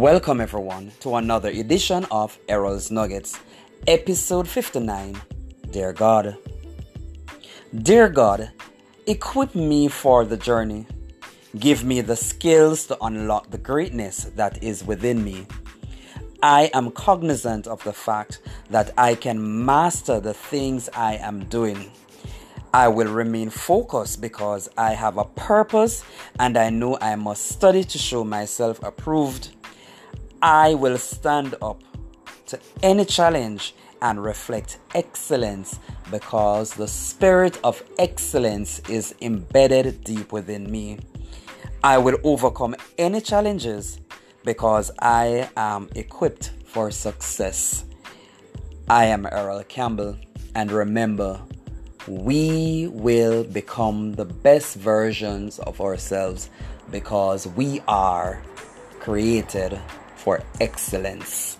Welcome everyone to another edition of Errol's Nuggets, episode 59, Dear God. Dear God, equip me for the journey. Give me the skills to unlock the greatness that is within me. I am cognizant of the fact that I can master the things I am doing. I will remain focused because I have a purpose and I know I must study to show myself approved. I will stand up to any challenge and reflect excellence because the spirit of excellence is embedded deep within me. I will overcome any challenges because I am equipped for success. I am Errol Campbell, and remember, we will become the best versions of ourselves because we are created for excellence.